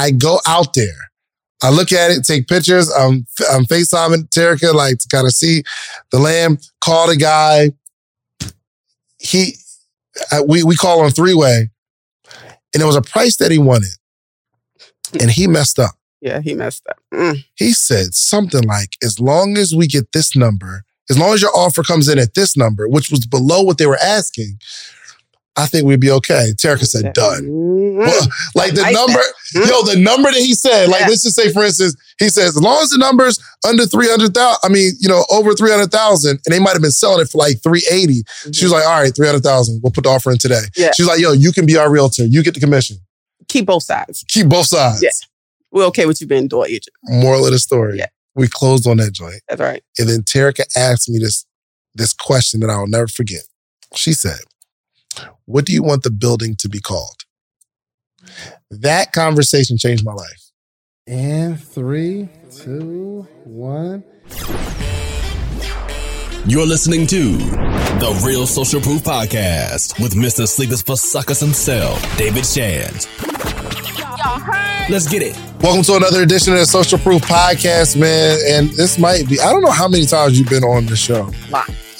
I go out there. I look at it, take pictures. I'm FaceTiming Terrica, like, to kind of see the land. Call the guy. We call on three-way. And there was a price that he wanted. And he messed up. Yeah, he messed up. Mm. He said something like, as long as we get this number, as long as your offer comes in at this number, which was below what they were asking, I think we'd be okay. Terrica said, done. Mm-hmm. Well, like the number, mm-hmm. yo, the number that he said, like, let's just say, for instance, he says, as long as the number's under 300,000, I mean, you know, over 300,000, and they might've been selling it for like 380. Mm-hmm. She was like, all right, 300,000. We'll put the offer in today. Yeah. She's like, yo, you can be our realtor. You get the commission. Keep both sides. Keep both sides. Yeah. We're okay with you being door agent. Moral of the story. Yeah. We closed on that joint. That's right. And then Terrica asked me this question that I'll never forget. She said, what do you want the building to be called? That conversation changed my life. And 3, 2, 1. You're listening to The Real Social Proof Podcast with Mr. Sleepers for Suckers himself, David Shand. Let's get it. Welcome to another edition of the Social Proof Podcast, man. And this might be, I don't know how many times you've been on the show.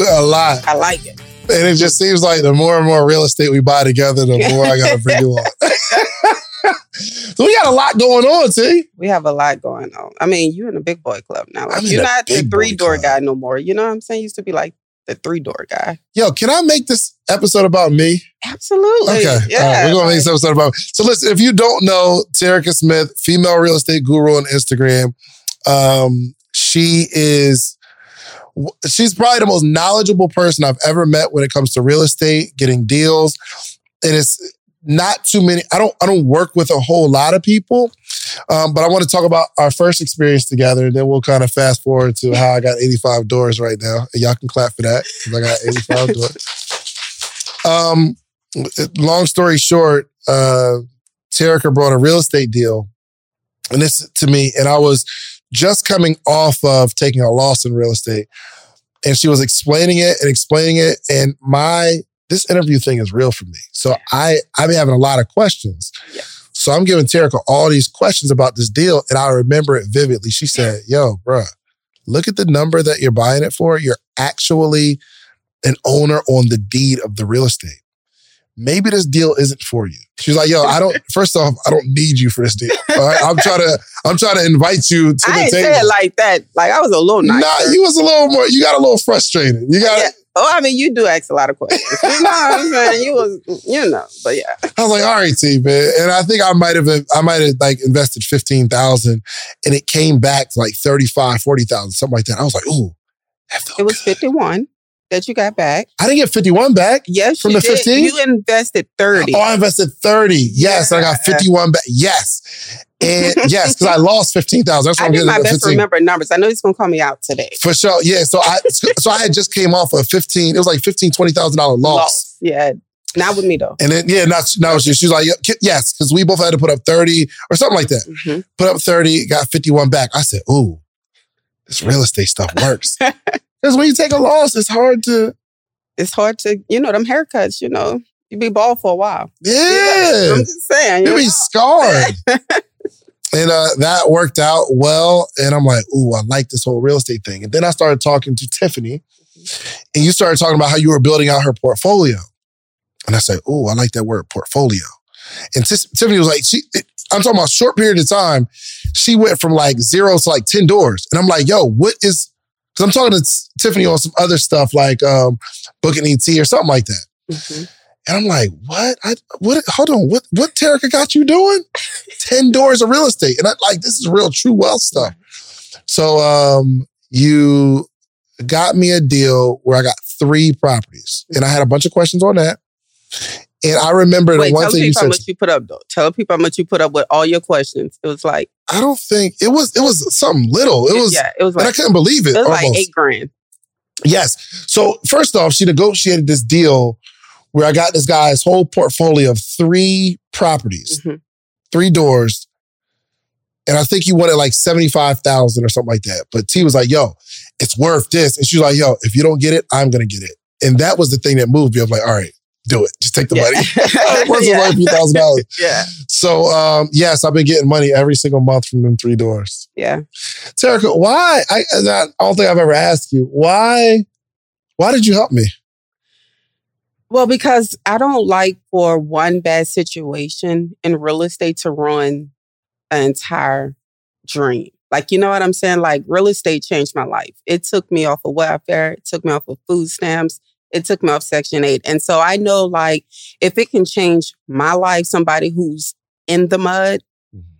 A lot. I like it. And it just seems like the more and more real estate we buy together, the more I got to bring you on. So we got a lot going on, T. We have a lot going on. I mean, you're in a big boy club now. Like, you're not the three-door guy no more. You know what I'm saying? You used to be like the three-door guy. Yo, can I make this episode about me? Absolutely. Okay. Yeah. All right, we're going to make this episode about me. So listen, if you don't know, Terrica Smith, female real estate guru on Instagram. She's probably the most knowledgeable person I've ever met when it comes to real estate, getting deals. And it's not too many. I don't work with a whole lot of people, but I want to talk about our first experience together, and then we'll kind of fast forward to how I got 85 doors right now. And y'all can clap for that because I got 85 doors. Long story short, Terrica brought a real estate deal, and this to me, and I was just coming off of taking a loss in real estate. And she was explaining it. And this interview thing is real for me. So I've been having a lot of questions. Yeah. So I'm giving Terrica all these questions about this deal. And I remember it vividly. She said, yo, bruh, look at the number that you're buying it for. You're actually an owner on the deed of the real estate. Maybe this deal isn't for you. She's like, yo, first off, I don't need you for this deal. All right? I'm trying to invite you to the table. I didn't say it like that. Like, I was a little nicer. Nah, you was a little more, you got a little frustrated. Yeah. Oh, I mean, you do ask a lot of questions. You know what I'm saying? But yeah. I was like, all right, T, man. And I think I might have like invested $15,000 and it came back to like $35,000, $40,000, something like that. I was like, ooh, that felt good. It was 51. That you got back. I didn't get 51 back. Yes, from you the 15. You invested 30. Oh, I invested 30. Yes, yeah. I got 51 back. Yes, and yes, because I lost 15,000. That's what I'm getting. I do my best to remember numbers. I know he's gonna call me out today for sure. Yeah, so I had just came off of 15. It was like $15,000-$20,000 loss. Yeah, not with me though. And then not with you. She's like, yes, because we both had to put up 30 or something like that. Mm-hmm. Put up 30, got 51 back. I said, ooh, this real estate stuff works. Because when you take a loss, it's hard to, you know, them haircuts, you know, you be bald for a while. Yeah. I'm just saying. You be scarred. And that worked out well. And I'm like, ooh, I like this whole real estate thing. And then I started talking to Tiffany. And you started talking about how you were building out her portfolio. And I said, ooh, I like that word, portfolio. And Tiffany was like, I'm talking about a short period of time. She went from like 0 to like 10 doors. And I'm like, yo, what is... Because I'm talking to Tiffany on some other stuff like booking ET or something like that. Mm-hmm. And I'm like, what? Hold on. What Terrica got you doing? 10 doors of real estate. And I'm like, this is real true wealth stuff. So you got me a deal where I got 3 properties. And I had a bunch of questions on that. And I remember the one thing you said. Tell people how much you put up, though. Tell people how much you put up with all your questions. It was like... I don't think... It was something little. It was like... And I couldn't believe it. It was almost like $8,000. Yes. So, first off, she negotiated this deal where I got this guy's whole portfolio of 3 properties. Mm-hmm. 3 doors. And I think he wanted like $75,000 or something like that. But T was like, yo, it's worth this. And she was like, yo, if you don't get it, I'm going to get it. And that was the thing that moved me. I was like, all right. do it. Just take the money. It was like a few $1,000. Yeah. So, yes, I've been getting money every single month from them three doors. Yeah. Terrica, why? I don't think I've ever asked you. Why did you help me? Well, because I don't like for one bad situation in real estate to ruin an entire dream. Like, you know what I'm saying? Like, real estate changed my life. It took me off of welfare. It took me off of food stamps. It took me off Section 8. And so I know, like, if it can change my life, somebody who's in the mud,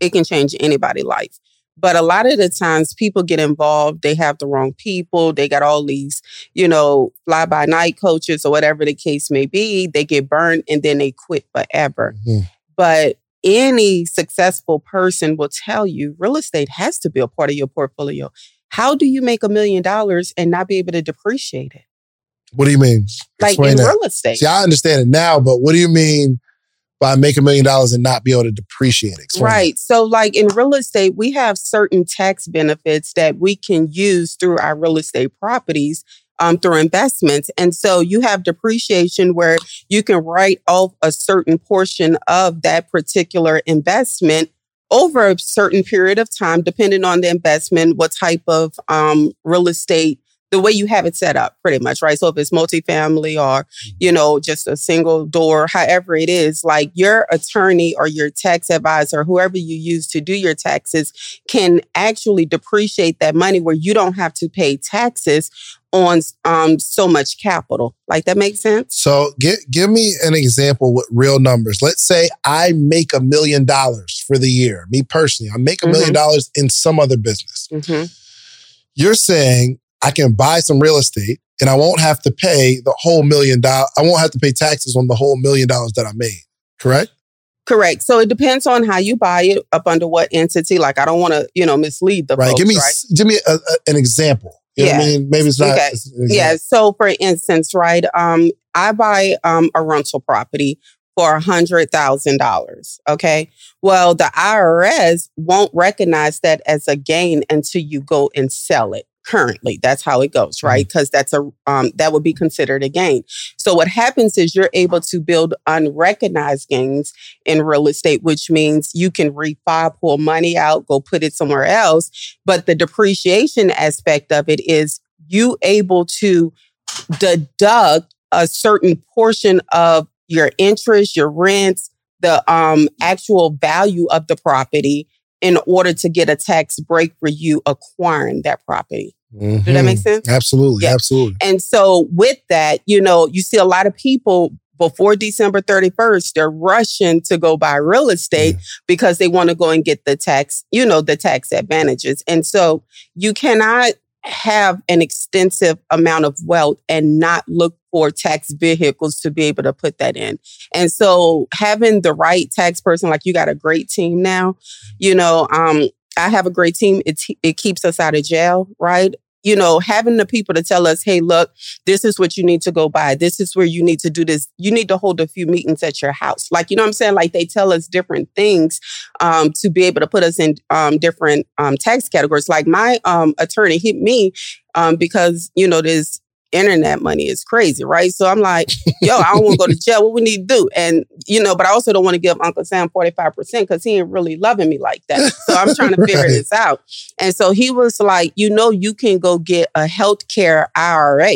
it can change anybody's life. But a lot of the times people get involved, they have the wrong people. They got all these, you know, fly-by-night coaches or whatever the case may be. They get burned and then they quit forever. Mm-hmm. But any successful person will tell you real estate has to be a part of your portfolio. How do you make $1 million and not be able to depreciate it? What do you mean? Like in real estate. See, I understand it now, but what do you mean by make $1 million and not be able to depreciate it? Right. So like in real estate, we have certain tax benefits that we can use through our real estate properties, through investments. And so you have depreciation where you can write off a certain portion of that particular investment over a certain period of time, depending on the investment, what type of real estate, the way you have it set up, pretty much, right? So if it's multifamily or, you know, just a single door, however it is, like your attorney or your tax advisor, whoever you use to do your taxes, can actually depreciate that money where you don't have to pay taxes on so much capital. Like, that makes sense? So give me an example with real numbers. Let's say I make $1 million for the year. Me personally, I make $1 million in some other business. Mm-hmm. You're saying I can buy some real estate and I won't have to pay the whole $1 million. I won't have to pay taxes on the whole $1 million that I made. Correct? Correct. So it depends on how you buy it, up under what entity. Like, I don't want to, you know, mislead the folks, right? Give me an example. You know what I mean? Maybe it's not. Okay. Yeah. So for instance, right, I buy a rental property for $100,000. Okay. Well, the IRS won't recognize that as a gain until you go and sell it. Currently, that's how it goes, right? Because that's a that would be considered a gain. So what happens is you're able to build unrecognized gains in real estate, which means you can refi, pull money out, go put it somewhere else. But the depreciation aspect of it is you able to deduct a certain portion of your interest, your rents, the actual value of the property, in order to get a tax break for you acquiring that property. Mm-hmm. Does that make sense? Absolutely, yeah. Absolutely. And so with that, you know, you see a lot of people before December 31st, they're rushing to go buy real estate because they want to go and get the tax, you know, the tax advantages. And so you cannot have an extensive amount of wealth and not look for tax vehicles to be able to put that in. And so having the right tax person, like, you got a great team now, you know, I have a great team. It keeps us out of jail, right? You know, having the people to tell us, hey, look, this is what you need to go buy. This is where you need to do this. You need to hold a few meetings at your house. Like, you know what I'm saying? Like, they tell us different things to be able to put us in different tax categories. Like, my attorney hit me because, you know, this internet money is crazy, right? So I'm like, yo, I don't want to go to jail. What we need to do? And, you know, but I also don't want to give Uncle Sam 45% because he ain't really loving me like that. So I'm trying to figure this out. And so he was like, you know, you can go get a healthcare IRA.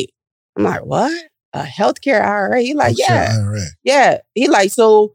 I'm like, what? A healthcare IRA? He like, yeah. He like, so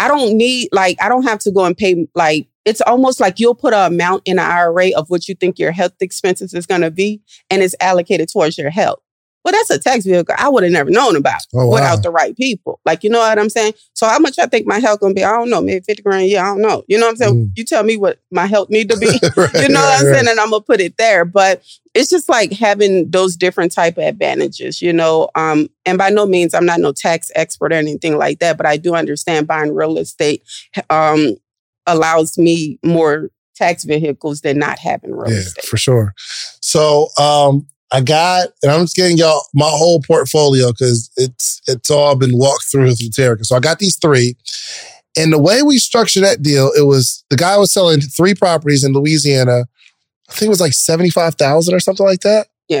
I don't need, like, I don't have to go and pay, like, it's almost like you'll put an amount in an IRA of what you think your health expenses is going to be, and it's allocated towards your health. Well, that's a tax vehicle I would have never known about without the right people. Like, you know what I'm saying? So how much I think my health going to be? I don't know. Maybe $50,000 a year. I don't know. You know what I'm saying? You tell me what my health need to be. You know what I'm saying? And I'm going to put it there. But it's just like having those different type of advantages, you know? And by no means, I'm not no tax expert or anything like that, but I do understand buying real estate allows me more tax vehicles than not having real estate. Yeah, for sure. So, I got, and I'm just getting y'all my whole portfolio because it's all been walked through Terrica. So I got these three. And the way we structured that deal, it was the guy was selling three properties in Louisiana. I think it was like $75,000 or something like that. Yeah.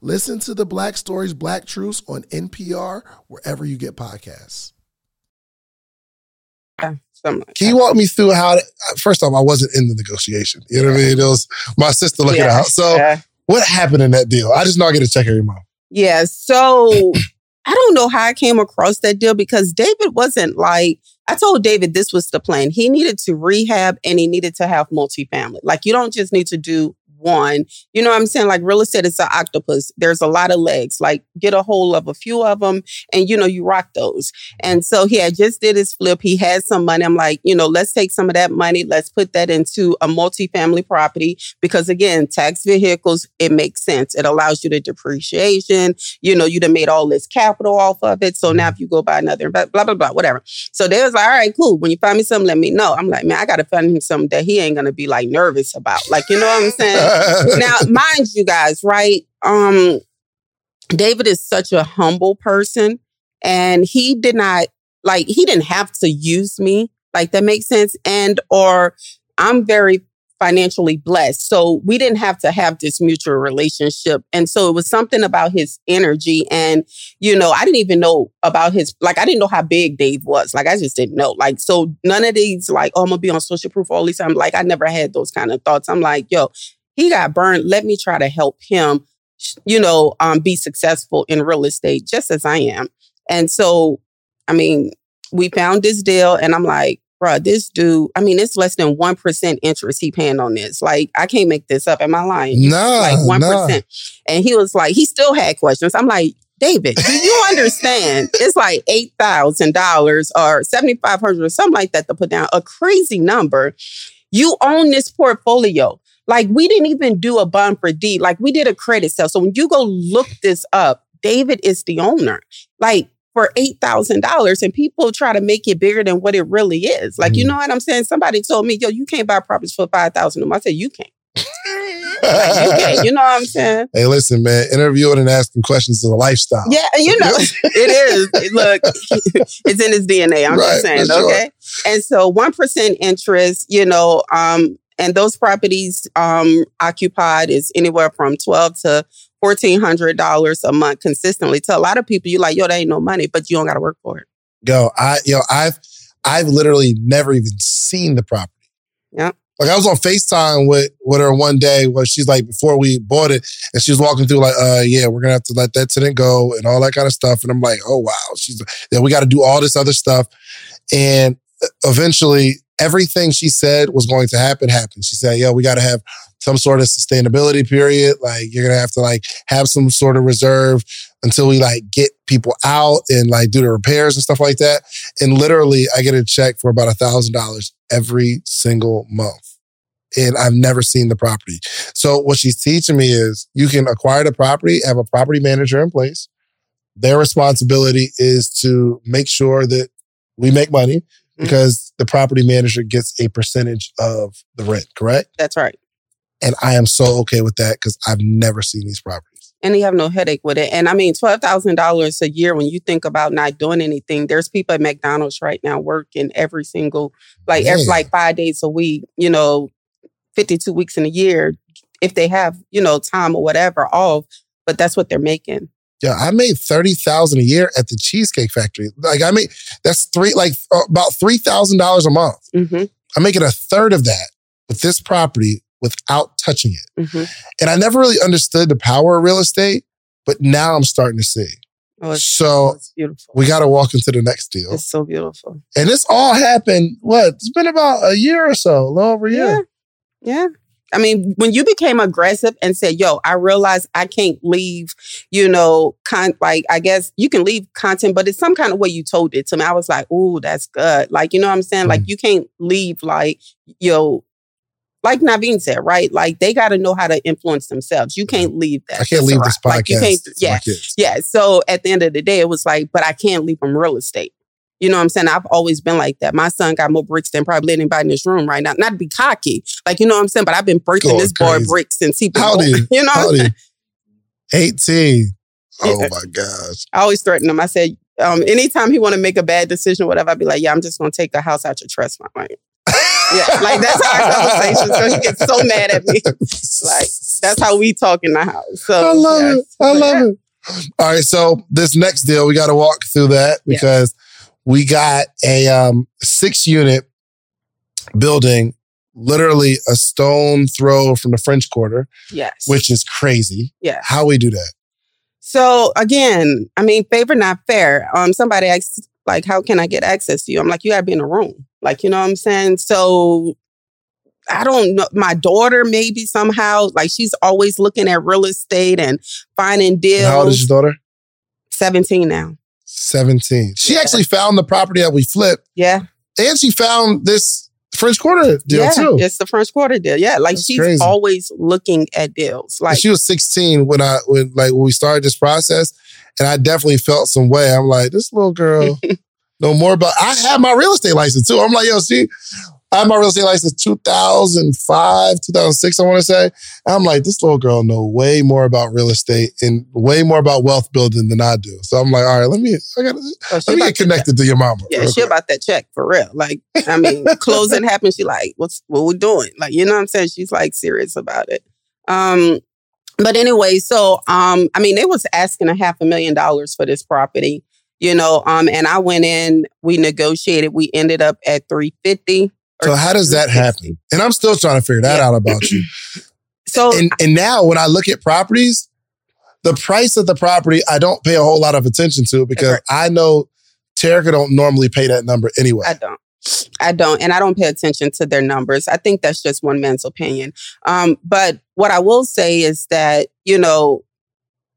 Listen to the Black Stories, Black Truths on NPR, wherever you get podcasts. Can you walk me through how, first off, I wasn't in the negotiation. You know what I mean? It was my sister looking out. So what happened in that deal? I just know I get a check every month. Yeah, so I don't know how I came across that deal because David wasn't like, I told David this was the plan. He needed to rehab and he needed to have multifamily. Like, you don't just need to do one. You know what I'm saying? Like, real estate is an octopus. There's a lot of legs. Like, get a hold of a few of them and, you know, you rock those. And so he had just did his flip. He had some money. I'm like, you know, let's take some of that money. Let's put that into a multifamily property because, again, tax vehicles, it makes sense. It allows you to depreciation. You know, you'd have made all this capital off of it. So now if you go buy another, blah, blah, blah, whatever. So they was like, all right, cool. When you find me something, let me know. I'm like, man, I got to find him something that he ain't going to be like nervous about. Like, you know what I'm saying? Now, mind you guys, right? David is such a humble person and he did not, like, he didn't have to use me. Like, that makes sense. And, or I'm very financially blessed. So we didn't have to have this mutual relationship. And so it was something about his energy. And, you know, I didn't even know about his, like, I didn't know how big Dave was. Like, I just didn't know. Like, so none of these, like, oh, I'm going to be on Social Proof all these times. Like, I never had those kind of thoughts. I'm like, yo, he got burned. Let me try to help him, you know, be successful in real estate just as I am. And so, I mean, we found this deal and I'm like, bro, this dude, I mean, it's less than 1% interest he paying on this. Like, I can't make this up. Am I lying? No, like 1%. No. And he was like, he still had questions. I'm like, David, do you understand? It's like $8,000 or $7,500 or something like that to put down, a crazy number. You own this portfolio. Like, we didn't even do a bond for deed. Like, we did a credit sale. So when you go look this up, David is the owner. Like, for $8,000, and people try to make it bigger than what it really is. Like, you know what I'm saying? Somebody told me, yo, you can't buy properties for $5,000. I said, you can't. Like, you can't. You know what I'm saying? Hey, listen, man, interviewing and asking questions is a lifestyle. Yeah, you know, it is. Look, it's in his DNA. I'm just saying, okay? Sure. And so 1% interest, you know, and those properties occupied is anywhere from $1,200 to $1,400 a month consistently. To a lot of people, you're like, yo, that ain't no money, but you don't got to work for it. Yo, I've literally never even seen the property. Yeah. Like, I was on FaceTime with her one day where she's like, before we bought it, and she was walking through like, yeah, we're going to have to let that tenant go and all that kind of stuff. And I'm like, oh, wow. She's like, yeah, we got to do all this other stuff. And eventually, everything she said was going to happen, happened. She said, yo, we got to have some sort of sustainability period. Like, you're going to have to, like, have some sort of reserve until we, like, get people out and, like, do the repairs and stuff like that. And literally, I get a check for about $1,000 every single month. And I've never seen the property. So what she's teaching me is you can acquire the property, have a property manager in place. Their responsibility is to make sure that we make money, because the property manager gets a percentage of the rent, correct? That's right. And I am so okay with that because I've never seen these properties. And they have no headache with it. And I mean, $12,000 a year, when you think about not doing anything, there's people at McDonald's right now working every single, like, every, like 5 days a week, you know, 52 weeks in a year, if they have, you know, time or whatever off, but that's what they're making. Yeah, I made $30,000 a year at the Cheesecake Factory. Like, I made, that's about $3,000 a month. Mm-hmm. I'm making a third of that with this property without touching it. Mm-hmm. And I never really understood the power of real estate, but now I'm starting to see. Oh, it's beautiful. We got to walk into the next deal. It's so beautiful. And this all happened, it's been about a year or so, a little over a year. Yeah. I mean, when you became aggressive and said, yo, I realize I can't leave, you know, I guess you can leave content, but it's some kind of way you told it to me. I was like, ooh, that's good. Like, you know what I'm saying? Mm-hmm. Like, you can't leave, like, yo, like Naveen said, right? Like, they got to know how to influence themselves. You can't leave that. I can't leave this podcast. Like, you can't, yeah. So at the end of the day, it was like, but I can't leave from real estate. You know what I'm saying? I've always been like that. My son got more bricks than probably anybody in this room right now. Not to be cocky. Like, you know what I'm saying? But I've been birthing this boy bricks since he been born. You know what I'm saying? 18. Oh, yeah. My gosh. I always threaten him. I said, anytime he want to make a bad decision or whatever, I'd be like, yeah, I'm just going to take a house out your trust fund. Like, yeah, like, that's our conversation. So he gets so mad at me. Like, that's how we talk in the house. So, I love it. All right, so this next deal, we got to walk through that because... We got a 6-unit building, literally a stone throw from the French Quarter. Yes. Which is crazy. Yeah. How we do that? So again, I mean, favor not fair. Somebody asked, like, how can I get access to you? I'm like, you gotta be in a room. Like, you know what I'm saying? So I don't know. My daughter, maybe somehow, like, she's always looking at real estate and finding deals. And how old is your daughter? 17 now. 17. She actually found the property that we flipped. Yeah. And she found this French Quarter deal too. It's the French Quarter deal. Yeah. Like, that's she's crazy. Always looking at deals. Like, and she was 16 when we started this process, and I definitely felt some way. I'm like, this little girl know more about. I had my real estate license too. I'm like, yo, see, I had my real estate license 2005, 2006, I want to say. And I'm like, this little girl know way more about real estate and way more about wealth building than I do. So I'm like, all right, let me get connected to your mama. Yeah, she about that check, for real. Like, I mean, closing happens. She like, what we doing? Like, you know what I'm saying? She's like serious about it. But anyway, so, I mean, they was asking $500,000 for this property, you know, and I went in, we negotiated, we ended up at $350,000. So how does that happen? And I'm still trying to figure that out about you. So and now when I look at properties, the price of the property, I don't pay a whole lot of attention to because I know Terrica don't normally pay that number anyway. I don't. And I don't pay attention to their numbers. I think that's just one man's opinion. But what I will say is that, you know,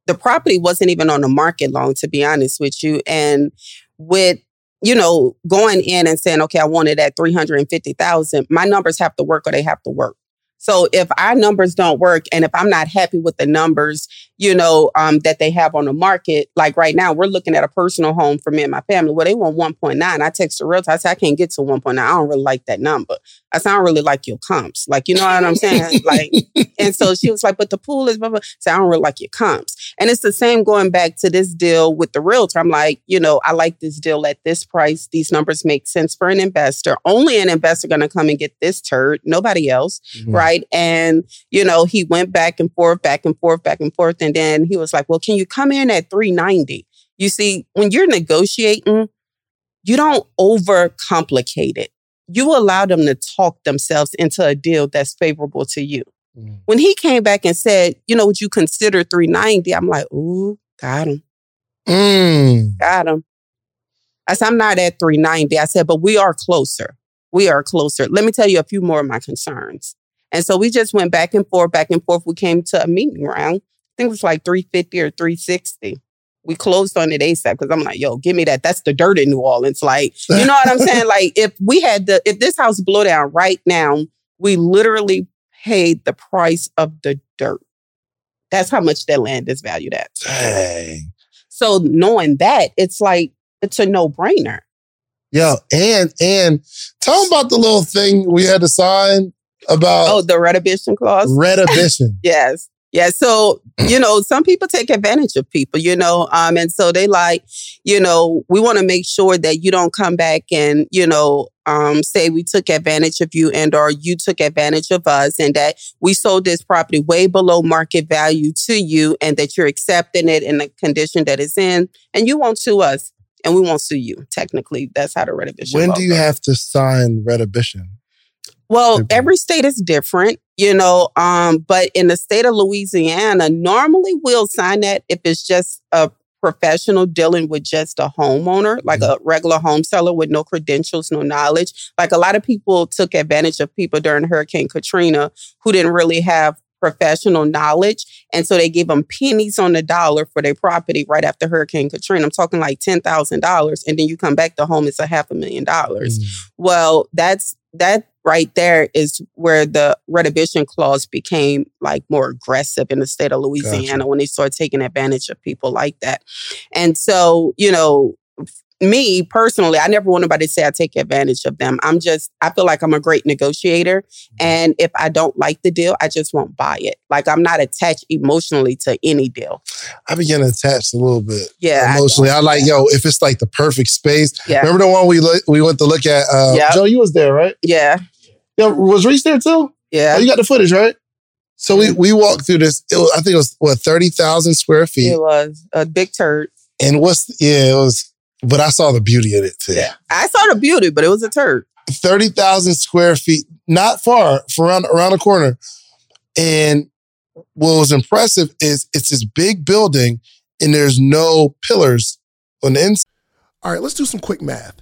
the property wasn't even on the market long, to be honest with you. And with, you know, going in and saying, okay, I want it at $350,000, my numbers have to work or they have to work. So if our numbers don't work and if I'm not happy with the numbers, you know, that they have on the market, like right now, we're looking at a personal home for me and my family. Well, they want 1.9. I text the realtor. I said, I can't get to 1.9. I don't really like that number. I said, I don't really like your comps. Like, you know what I'm saying? Like, and so she was like, but the pool is blah, blah. I said, I don't really like your comps. And it's the same going back to this deal with the realtor. I'm like, you know, I like this deal at this price. These numbers make sense for an investor. Only an investor going to come and get this turd. Nobody else. Mm-hmm. Right. And, you know, he went back and forth. And then he was like, well, can you come in at $390? You see, when you're negotiating, you don't overcomplicate it. You allow them to talk themselves into a deal that's favorable to you. Mm. When he came back and said, you know, would you consider $390? I'm like, ooh, got him. Mm. Got him. I said, I'm not at $390. I said, but we are closer. We are closer. Let me tell you a few more of my concerns. And so we just went back and forth. We came to a meeting round. I think it was like 350 or 360. We closed on it ASAP because I'm like, yo, give me that. That's the dirt in New Orleans. Like, you know what I'm saying? Like, if this house blow down right now, we literally paid the price of the dirt. That's how much that land is valued at. Dang. So knowing that, it's like, it's a no-brainer. Yo, and tell them about the little thing we had to sign. about... Oh, the retribution clause? Retribution. Yes. Yeah. So, you know, some people take advantage of people, you know, and so they like, you know, we want to make sure that you don't come back and, you know, say we took advantage of you and or you took advantage of us and that we sold this property way below market value to you and that you're accepting it in the condition that it's in and you won't sue us and we won't sue you. Technically, that's how the retribution works. When do you have to sign retribution? Well, every state is different, you know, but in the state of Louisiana, normally we'll sign that if it's just a professional dealing with just a homeowner, like a regular home seller with no credentials, no knowledge. Like a lot of people took advantage of people during Hurricane Katrina who didn't really have professional knowledge. And so they gave them pennies on the dollar for their property right after Hurricane Katrina. I'm talking like $10,000. And then you come back, the home is a $500,000. Well, that right there is where the retribution clause became like more aggressive in the state of Louisiana when they started taking advantage of people like that. And so, you know, me personally, I never want anybody to say I take advantage of them. I feel like I'm a great negotiator. And if I don't like the deal, I just won't buy it. Like I'm not attached emotionally to any deal. I begin attached a little bit. Yeah. Emotionally. I like, yo, if it's like the perfect space. Yeah. Remember the one we went to look at? Joe, you was there, right? Yeah. Yeah. Was Reese there too? Yeah. Oh, you got the footage, right? So we walked through this. I think it was, 30,000 square feet. It was a big turd. And it was... But I saw the beauty of it too. Yeah, I saw the beauty, but it was a turd. 30,000 square feet, not far, around the corner. And what was impressive is it's this big building and there's no pillars on the inside. All right, let's do some quick math.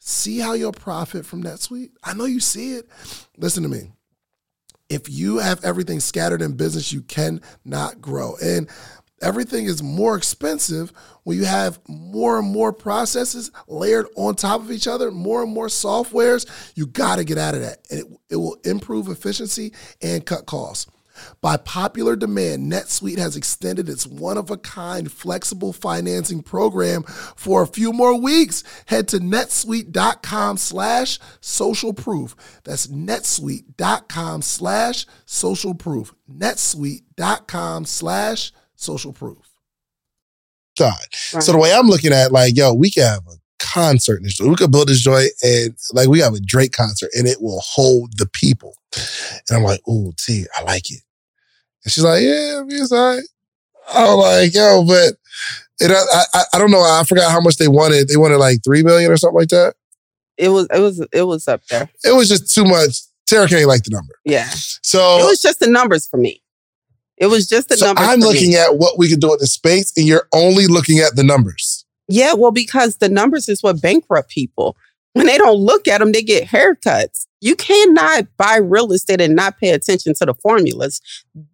See how you'll profit from NetSuite? I know you see it. Listen to me. If you have everything scattered in business, you cannot grow. And everything is more expensive when you have more and more processes layered on top of each other, more and more softwares. You got to get out of that. And it will improve efficiency and cut costs. By popular demand, NetSuite has extended its one-of-a-kind flexible financing program for a few more weeks. Head to netsuite.com/socialproof. That's netsuite.com/socialproof. netsuite.com/socialproof. God. Right. So the way I'm looking at, like, yo, we can have a concert. We could build this joint and like we have a Drake concert and it will hold the people. And I'm like, ooh, T, I like it. And she's like, yeah, it's all right. I'm like, yo, but I don't know. I forgot how much they wanted. They wanted like $3 million or something like that. It was up there. It was just too much. Terrica ain't like the number. Yeah. So it was just the numbers for me. It was just the numbers. I'm looking at what we could do in the space, and you're only looking at the numbers. Yeah, well, because the numbers is what bankrupt people. When they don't look at them, they get haircuts. You cannot buy real estate and not pay attention to the formulas.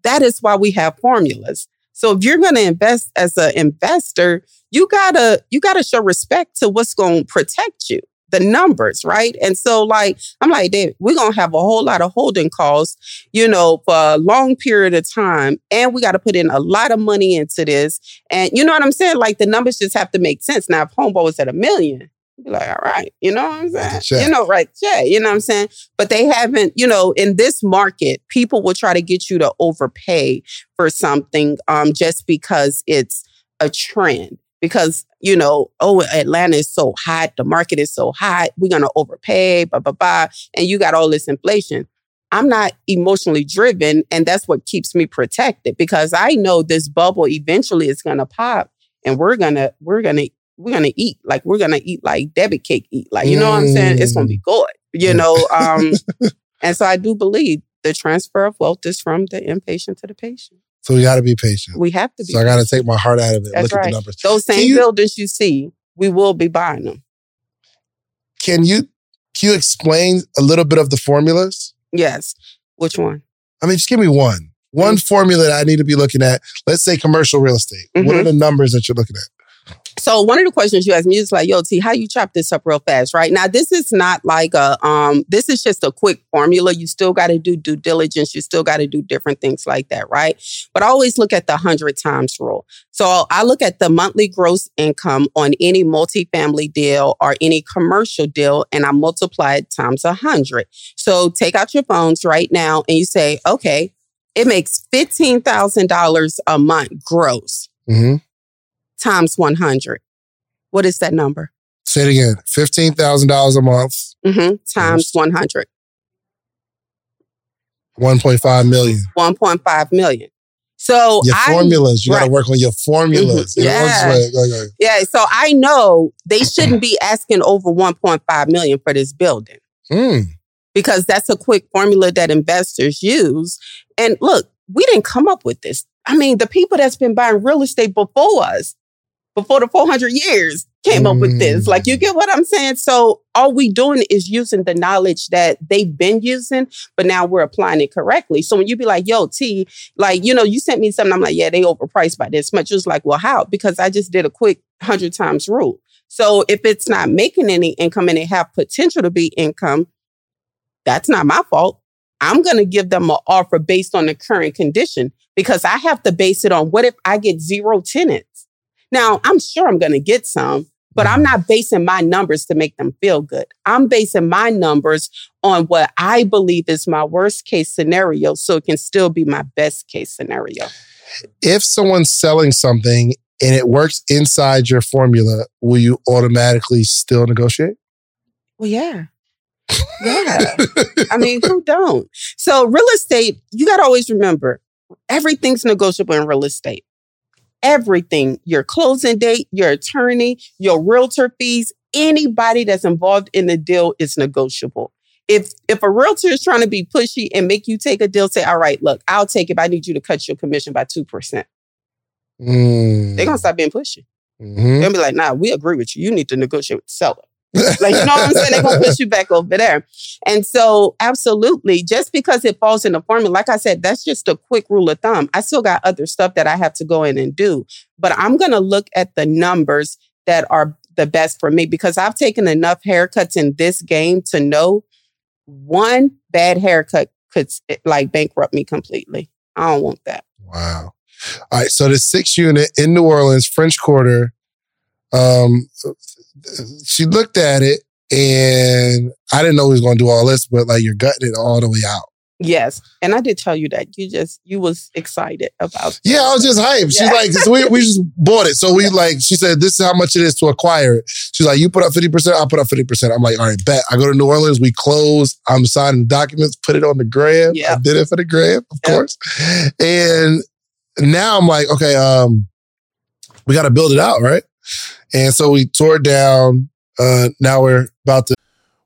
That is why we have formulas. So if you're going to invest as an investor, you gotta show respect to what's going to protect you, the numbers, right? And so, like, I'm like, David, we're going to have a whole lot of holding costs, you know, for a long period of time. And we got to put in a lot of money into this. And you know what I'm saying? Like, the numbers just have to make sense. Now, if Homeboy is at $1 million, be like, all right, you know what I'm saying? Check. You know, right, yeah, you know what I'm saying? But they haven't, you know, in this market, people will try to get you to overpay for something just because it's a trend. Because, you know, oh, Atlanta is so hot, the market is so hot, we're going to overpay, blah, blah, blah. And you got all this inflation. I'm not emotionally driven. And that's what keeps me protected, because I know this bubble eventually is going to pop and we're going to eat like debit cake eat. Like, you know what I'm saying? It's going to be good, you know? And so I do believe the transfer of wealth is from the impatient to the patient. So we got to be patient. We have to be. So I got to take my heart out of it. That's look right. at the numbers. Those same buildings you see, we will be buying them. Can you explain a little bit of the formulas? Yes. Which one? I mean, just give me one. One formula that I need to be looking at. Let's say commercial real estate. Mm-hmm. What are the numbers that you're looking at? So one of the questions you asked me is like, yo, T, how you chop this up real fast, right? Now, this is not like this is just a quick formula. You still got to do due diligence. You still got to do different things like that, right? But I always look at the 100 times rule. So I look at the monthly gross income on any multifamily deal or any commercial deal, and I multiply it times 100. So take out your phones right now and you say, okay, it makes $15,000 a month gross. Mm-hmm. Times 100. What is that number? Say it again. $15,000 a month. Mm-hmm. Times 100. 1.5 million. 1.5 million. So your formulas. You got to work on your formulas. Mm-hmm. Yeah. So I know they shouldn't be asking over 1.5 million for this building. Because that's a quick formula that investors use. And look, we didn't come up with this. I mean, the people that's been buying real estate before us, before the 400 years, came up with this. Like, you get what I'm saying? So all we doing is using the knowledge that they've been using, but now we're applying it correctly. So when you be like, yo, T, like, you know, you sent me something. I'm like, yeah, they overpriced by this much. It was like, well, how? Because I just did a quick 100 times rule. So if it's not making any income and it have potential to be income, that's not my fault. I'm going to give them an offer based on the current condition, because I have to base it on what if I get zero tenants. Now, I'm sure I'm going to get some, but I'm not basing my numbers to make them feel good. I'm basing my numbers on what I believe is my worst case scenario, so it can still be my best case scenario. If someone's selling something and it works inside your formula, will you automatically still negotiate? Well, yeah. Yeah. I mean, who don't? So real estate, you got to always remember, everything's negotiable in real estate. Everything, your closing date, your attorney, your realtor fees, anybody that's involved in the deal is negotiable. If a realtor is trying to be pushy and make you take a deal, say, all right, look, I'll take it, but I need you to cut your commission by 2%. They're going to stop being pushy. Mm-hmm. They'll be like, nah, we agree with you. You need to negotiate with the seller. Like, you know what I'm saying? They're going to push you back over there. And so, absolutely, just because it falls in the formula, like I said, that's just a quick rule of thumb. I still got other stuff that I have to go in and do. But I'm going to look at the numbers that are the best for me, because I've taken enough haircuts in this game to know one bad haircut could, like, bankrupt me completely. I don't want that. Wow. All right. So, the 6-unit in New Orleans, French Quarter, she looked at it, and I didn't know he was going to do all this, but like, you're gutting it all the way out. Yes. And I did tell you that. You was excited about that. Yeah, I was just hyped. Yeah. She's like, so we just bought it. So we like, she said, this is how much it is to acquire it. She's like, you put up 50%, I'll put up 50%. I'm like, all right, bet. I go to New Orleans, we close, I'm signing documents, put it on the gram. Yep. I did it for the gram, of course. And now I'm like, okay, we got to build it out, right? And so we tore it down. Now we're about to...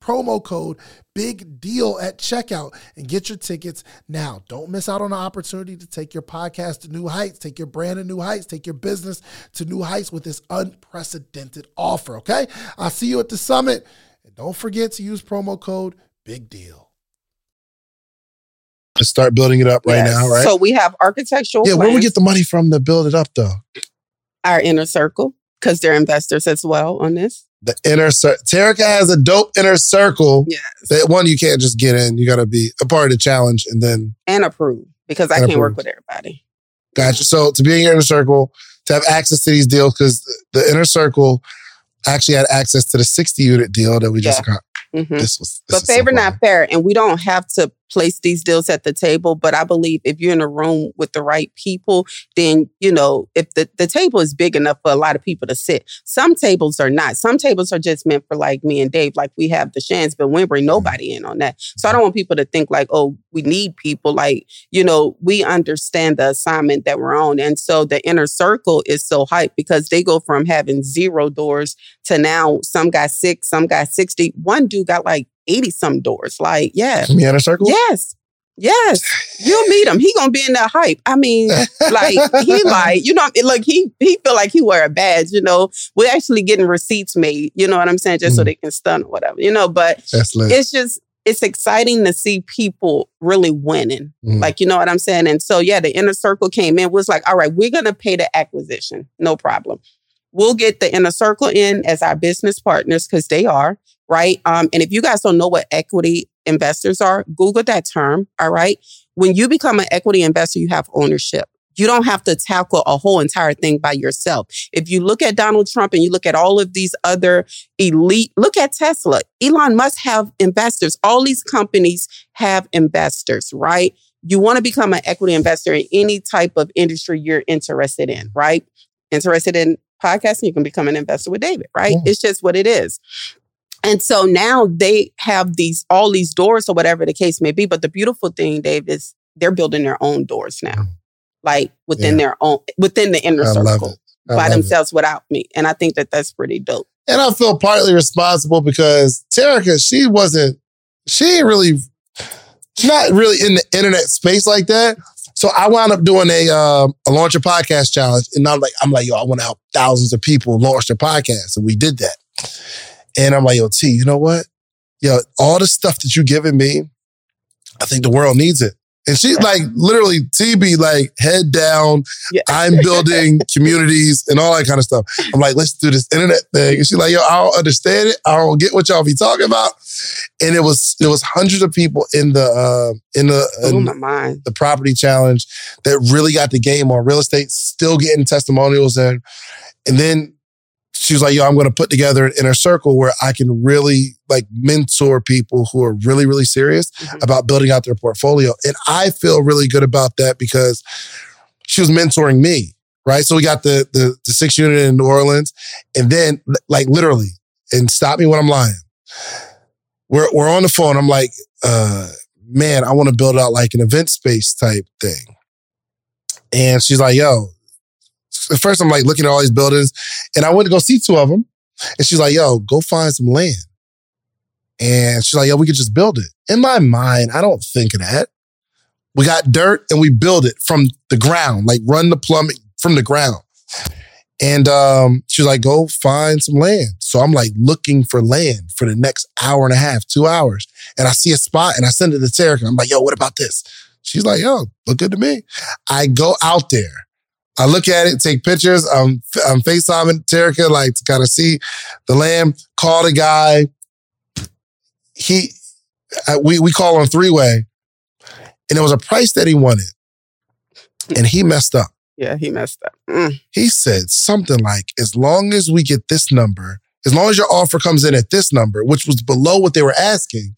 promo code Big Deal at checkout and get your tickets now. Don't miss out on the opportunity to take your podcast to new heights, take your brand to new heights, take your business to new heights with this unprecedented offer, okay? I'll see you at the summit. And don't forget to use promo code Big Deal. Let's start building it up right now, right? So we have architectural plans. Where do we get the money from to build it up, though? Our inner circle, because they're investors as well on this. The inner circle. Terrica has a dope inner circle. Yes. That one you can't just get in. You got to be a part of the challenge and then. And approve, because I can't work with everybody. Gotcha. So to be in your inner circle, to have access to these deals, because the inner circle actually had access to the 60 unit deal that we just got. Mm-hmm. But favor not fair. And we don't have to place these deals at the table. But I believe if you're in a room with the right people, then, you know, if the table is big enough for a lot of people to sit. Some tables are not. Some tables are just meant for like me and Dave. Like we have the Shands, but we bring nobody in on that. So I don't want people to think like, oh, we need people. Like, you know, we understand the assignment that we're on. And so the inner circle is so hyped because they go from having 0 doors to now some got 6, some got 60. One dude got like 80 some doors. Like, yeah. From the inner circle? Yes. Yes. You'll meet him. He gonna be in that hype. I mean, like, he like, you know, look, he feel like he wear a badge, you know. We're actually getting receipts made, you know what I'm saying? Just so they can stun or whatever, you know, but it's just, it's exciting to see people really winning. Like, you know what I'm saying? And so, yeah, the inner circle came in, was like, all right, we're gonna pay the acquisition. No problem. We'll get the inner circle in as our business partners because they are, right? And if you guys don't know what equity investors are, Google that term, all right? When you become an equity investor, you have ownership. You don't have to tackle a whole entire thing by yourself. If you look at Donald Trump and you look at all of these other elite, look at Tesla. Elon Musk have investors. All these companies have investors, right? You want to become an equity investor in any type of industry you're interested in, right? Interested in podcasting, you can become an investor with David, right? It's just what it is. And so now they have these, all these doors or whatever the case may be. But the beautiful thing, Dave, is they're building their own doors now, like within their own, within the inner circle by themselves without me. And I think that that's pretty dope. And I feel partly responsible because Terrica, she ain't really in the internet space like that. So I wound up doing a launch a podcast challenge, and I'm like, yo, I want to help thousands of people launch their podcasts, and we did that. And I'm like, yo, T, you know what? Yo, all the stuff that you're giving me, I think the world needs it. And she's like, literally, TB, like, head down, yeah. I'm building communities and all that kind of stuff. I'm like, let's do this internet thing. And she's like, yo, I don't understand it. I don't get what y'all be talking about. And it was hundreds of people in the property challenge that really got the game on real estate, still getting testimonials in. And then she was like, yo, I'm going to put together an inner circle where I can really like mentor people who are really, really serious mm-hmm. about building out their portfolio. And I feel really good about that because she was mentoring me, right? So we got the 6 unit in New Orleans. And then like literally, and stop me when I'm lying. We're on the phone. I'm like, man, I want to build out like an event space type thing. And she's like, yo. At first, I'm like looking at all these buildings, and I went to go see 2 of them. And she's like, yo, go find some land. And she's like, yo, we could just build it. In my mind, I don't think of that. We got dirt and we build it from the ground, like run the plumbing from the ground. And she's like, go find some land. So I'm like looking for land for the next hour and a half, 2 hours. And I see a spot and I send it to Terrica. I'm like, yo, what about this? She's like, yo, look good to me. I go out there. I look at it, take pictures. I'm FaceTiming Terrica, like, to kind of see the land. Call the guy. We call on three-way. And there was a price that he wanted. And he messed up. Yeah, he messed up. Mm. He said something like, as long as we get this number, as long as your offer comes in at this number, which was below what they were asking,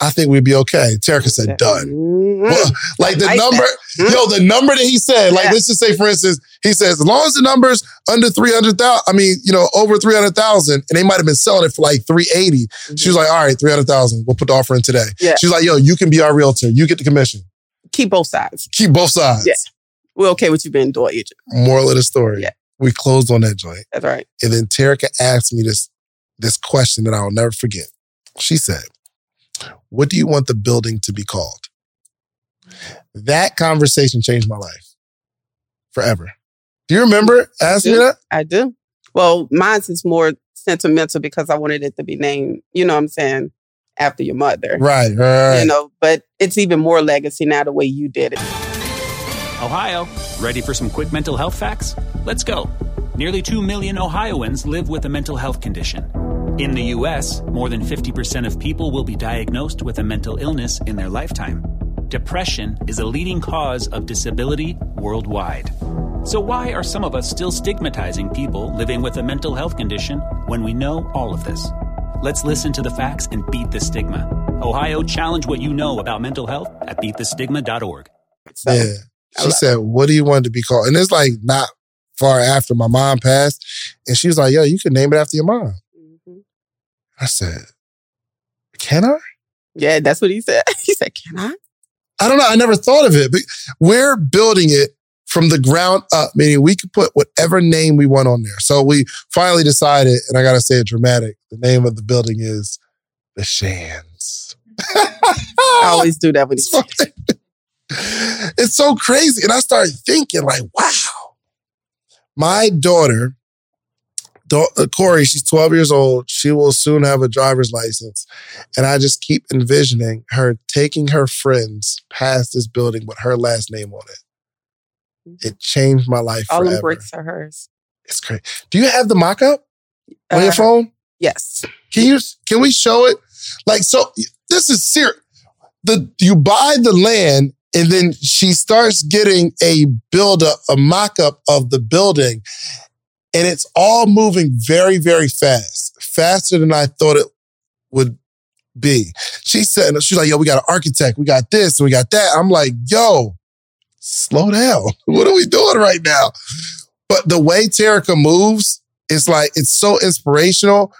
I think we'd be okay. Terrica said, done. Mm-hmm. Well, like the number, mm-hmm. yo, the number that he said, like, let's just say, for instance, he says, as long as the number's under 300,000, I mean, you know, over 300,000, and they might've been selling it for like 380. Mm-hmm. She was like, all right, 300,000. We'll put the offer in today. Yeah. She's like, yo, you can be our realtor. You get the commission. Keep both sides. Keep both sides. Yeah. We're okay with you being door agent. Moral of the story. Yeah. We closed on that joint. That's right. And then Terrica asked me this question that I'll never forget. She said, what do you want the building to be called? That conversation changed my life forever. Do you remember asking me that? I do. Well, mine's is more sentimental because I wanted it to be named, you know what I'm saying, after your mother. Right. You know, but it's even more legacy now the way you did it. Ohio, ready for some quick mental health facts? Let's go. Nearly 2 million Ohioans live with a mental health condition. In the U.S., more than 50% of people will be diagnosed with a mental illness in their lifetime. Depression is a leading cause of disability worldwide. So why are some of us still stigmatizing people living with a mental health condition when we know all of this? Let's listen to the facts and beat the stigma. Ohio, challenge what you know about mental health at beatthestigma.org. So, yeah. She said, what do you want to be called? And it's like not far after my mom passed. And she was like, yo, you can name it after your mom. I said, can I? Yeah, that's what he said. He said, can I? I don't know. I never thought of it. But we're building it from the ground up, meaning we could put whatever name we want on there. So we finally decided, and I got to say it dramatic, the name of the building is The Shands. I always do that with these things. It's so crazy. And I started thinking like, wow, my daughter... Corey, she's 12 years old. She will soon have a driver's license. And I just keep envisioning her taking her friends past this building with her last name on it. It changed my life forever. All the bricks are hers. It's crazy. Do you have the mock-up on your phone? Yes. Can we show it? Like, so this is serious. You buy the land and then she starts getting a mock-up of the building. And it's all moving very, very fast, faster than I thought it would be. She's like, yo, we got an architect. We got this and we got that. I'm like, yo, slow down. What are we doing right now? But the way Terrica moves, it's like, it's so inspirational.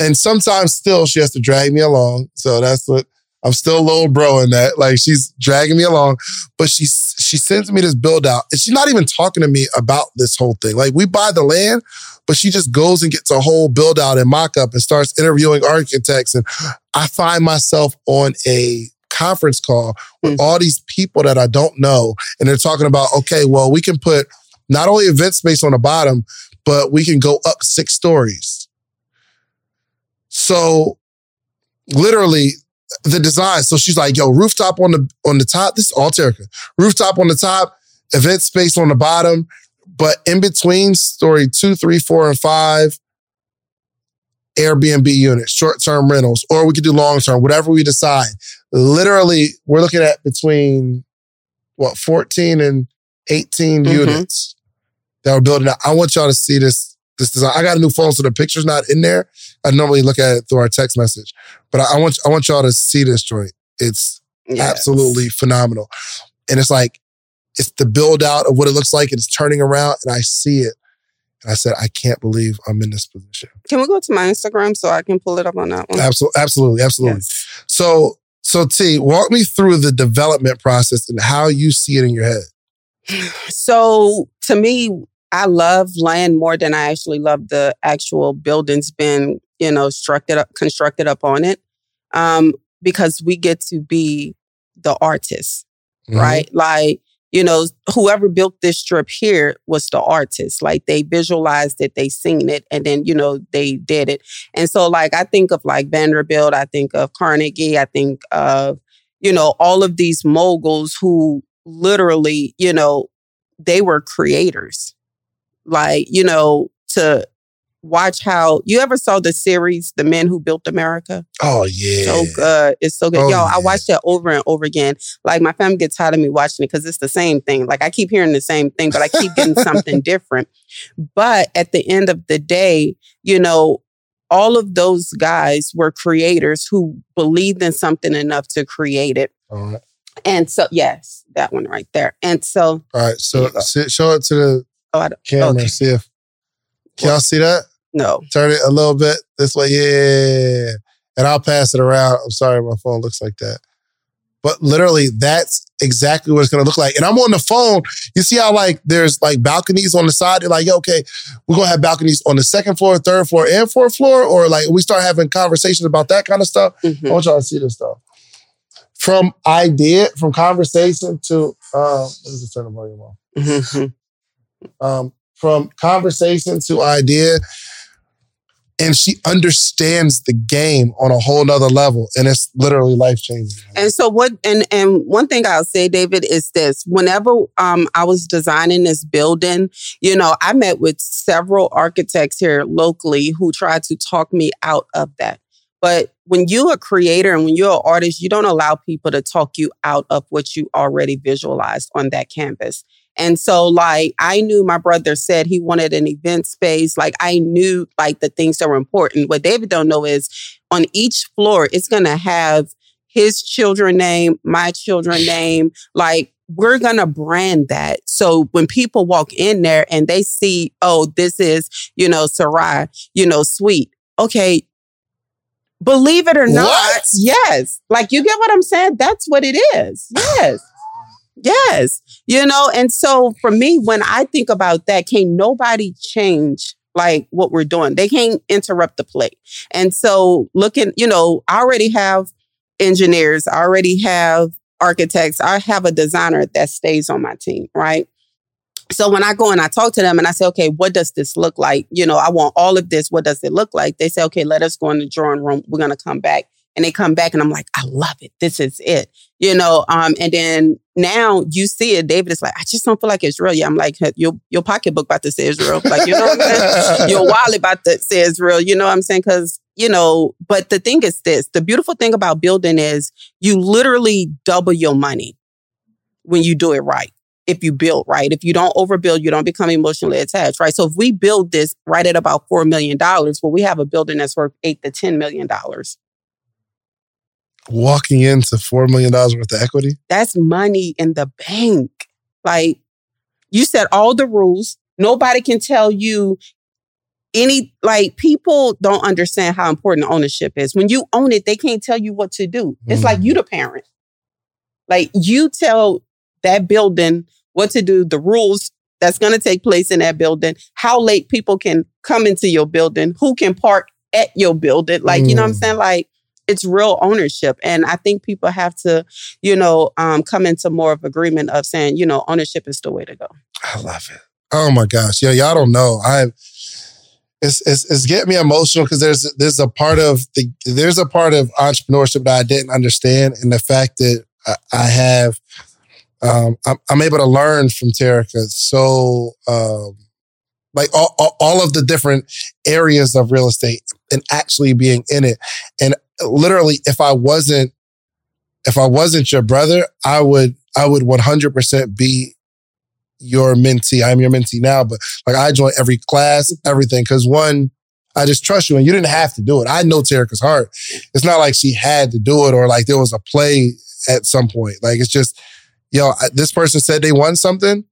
And sometimes still she has to drag me along. So that's what, I'm still a little bro in that. Like, she's dragging me along, but she sends me this build out and she's not even talking to me about this whole thing. Like, we buy the land, but she just goes and gets a whole build out and mock up and starts interviewing architects. And I find myself on a conference call with all these people that I don't know. And they're talking about, okay, well, we can put not only event space on the bottom, but we can go up 6 stories. So literally the design. So she's like, yo, rooftop on the top. This is all Terrica. Rooftop on the top, event space on the bottom. But in between story 2, 3, 4, and 5, Airbnb units, short-term rentals, or we could do long-term, whatever we decide. Literally, we're looking at between, 14 and 18 units that we're building out. I want y'all to see this design. I got a new phone, so the picture's not in there. I normally look at it through our text message. But I want y'all to see this joint. It's absolutely phenomenal. And it's like, it's the build out of what it looks like. And it's turning around and I see it. And I said, I can't believe I'm in this position. Can we go to my Instagram so I can pull it up on that one? Absolutely. Yes. So T, walk me through the development process and how you see it in your head. So to me, I love land more than I actually love the actual buildings being, constructed up on it. Because we get to be the artists, right? Like, whoever built this strip here was the artist. Like, they visualized it, they seen it, and then, they did it. And so, like, I think of, like, Vanderbilt, I think of Carnegie, I think of, all of these moguls who literally, they were creators. Like, to watch how... You ever saw the series, The Men Who Built America? Oh, yeah. So good. It's so good. Oh, I watched that over and over again. Like, my family gets tired of me watching it because it's the same thing. Like, I keep hearing the same thing, but I keep getting something different. But at the end of the day, all of those guys were creators who believed in something enough to create it. All right. And so, yes, that one right there. And so... All right. So, show it to the camera. Okay. See if... Can y'all see that? No. Turn it a little bit this way. Yeah. And I'll pass it around. I'm sorry my phone looks like that. But literally, that's exactly what it's going to look like. And I'm on the phone. You see how, like, there's, like, balconies on the side? They're like, yo, okay, we're going to have balconies on the second floor, third floor, and fourth floor? Or, like, we start having conversations about that kind of stuff. I want y'all to see this stuff. From idea, from conversation to... let me just turn the volume off. From conversation to idea. And she understands the game on a whole nother level. And it's literally life-changing. And so and one thing I'll say, David, is this. Whenever I was designing this building, I met with several architects here locally who tried to talk me out of that. But when you're a creator and when you're an artist, you don't allow people to talk you out of what you already visualized on that canvas. And so, like, I knew my brother said he wanted an event space. Like, I knew, like, the things that were important. What David don't know is on each floor, it's going to have his children's name, my children's name. Like, we're going to brand that. So when people walk in there and they see, oh, this is, Sarai, sweet. Okay. Believe it or not. What? Yes. Like, you get what I'm saying? That's what it is. Yes. Yes. And so for me, when I think about that, can't nobody change, like, what we're doing. They can't interrupt the play. And so looking, I already have engineers, I already have architects, I have a designer that stays on my team, right? So when I go and I talk to them and I say, okay, what does this look like? I want all of this. What does it look like? They say, okay, let us go in the drawing room. We're going to come back. And they come back and I'm like, I love it. This is it. And then now you see it. David is like, I just don't feel like it's real. Yeah, I'm like, your pocketbook about to say it's real. Like, what I'm saying? Your wallet about to say it's real. You know what I'm saying? Because, but the thing is this. The beautiful thing about building is you literally double your money when you do it right. If you build right, if you don't overbuild, you don't become emotionally attached, right? So if we build this right at about $4 million, well, we have a building that's worth $8 to $10 million. Walking into $4 million worth of equity? That's money in the bank. Like, you set all the rules. Nobody can tell you any, like, people don't understand how important ownership is. When you own it, they can't tell you what to do. It's like you the parent. Like, you tell that building what to do, the rules that's going to take place in that building, how late people can come into your building, who can park at your building. Like, you know what I'm saying? Like, it's real ownership. And I think people have to, come into more of agreement of saying, ownership is the way to go. I love it. Oh my gosh. Yeah, y'all don't know. It's getting me emotional because there's a part of entrepreneurship that I didn't understand, and the fact that I'm able to learn from Terrica. So all of the different areas of real estate and actually being in it. And literally, if I wasn't your brother, I would 100% be your mentee. I'm your mentee now, but I join every class, everything. Cause one, I just trust you and you didn't have to do it. I know Terrica's heart. It's not like she had to do it or there was a play at some point. It's just, this person said they won something.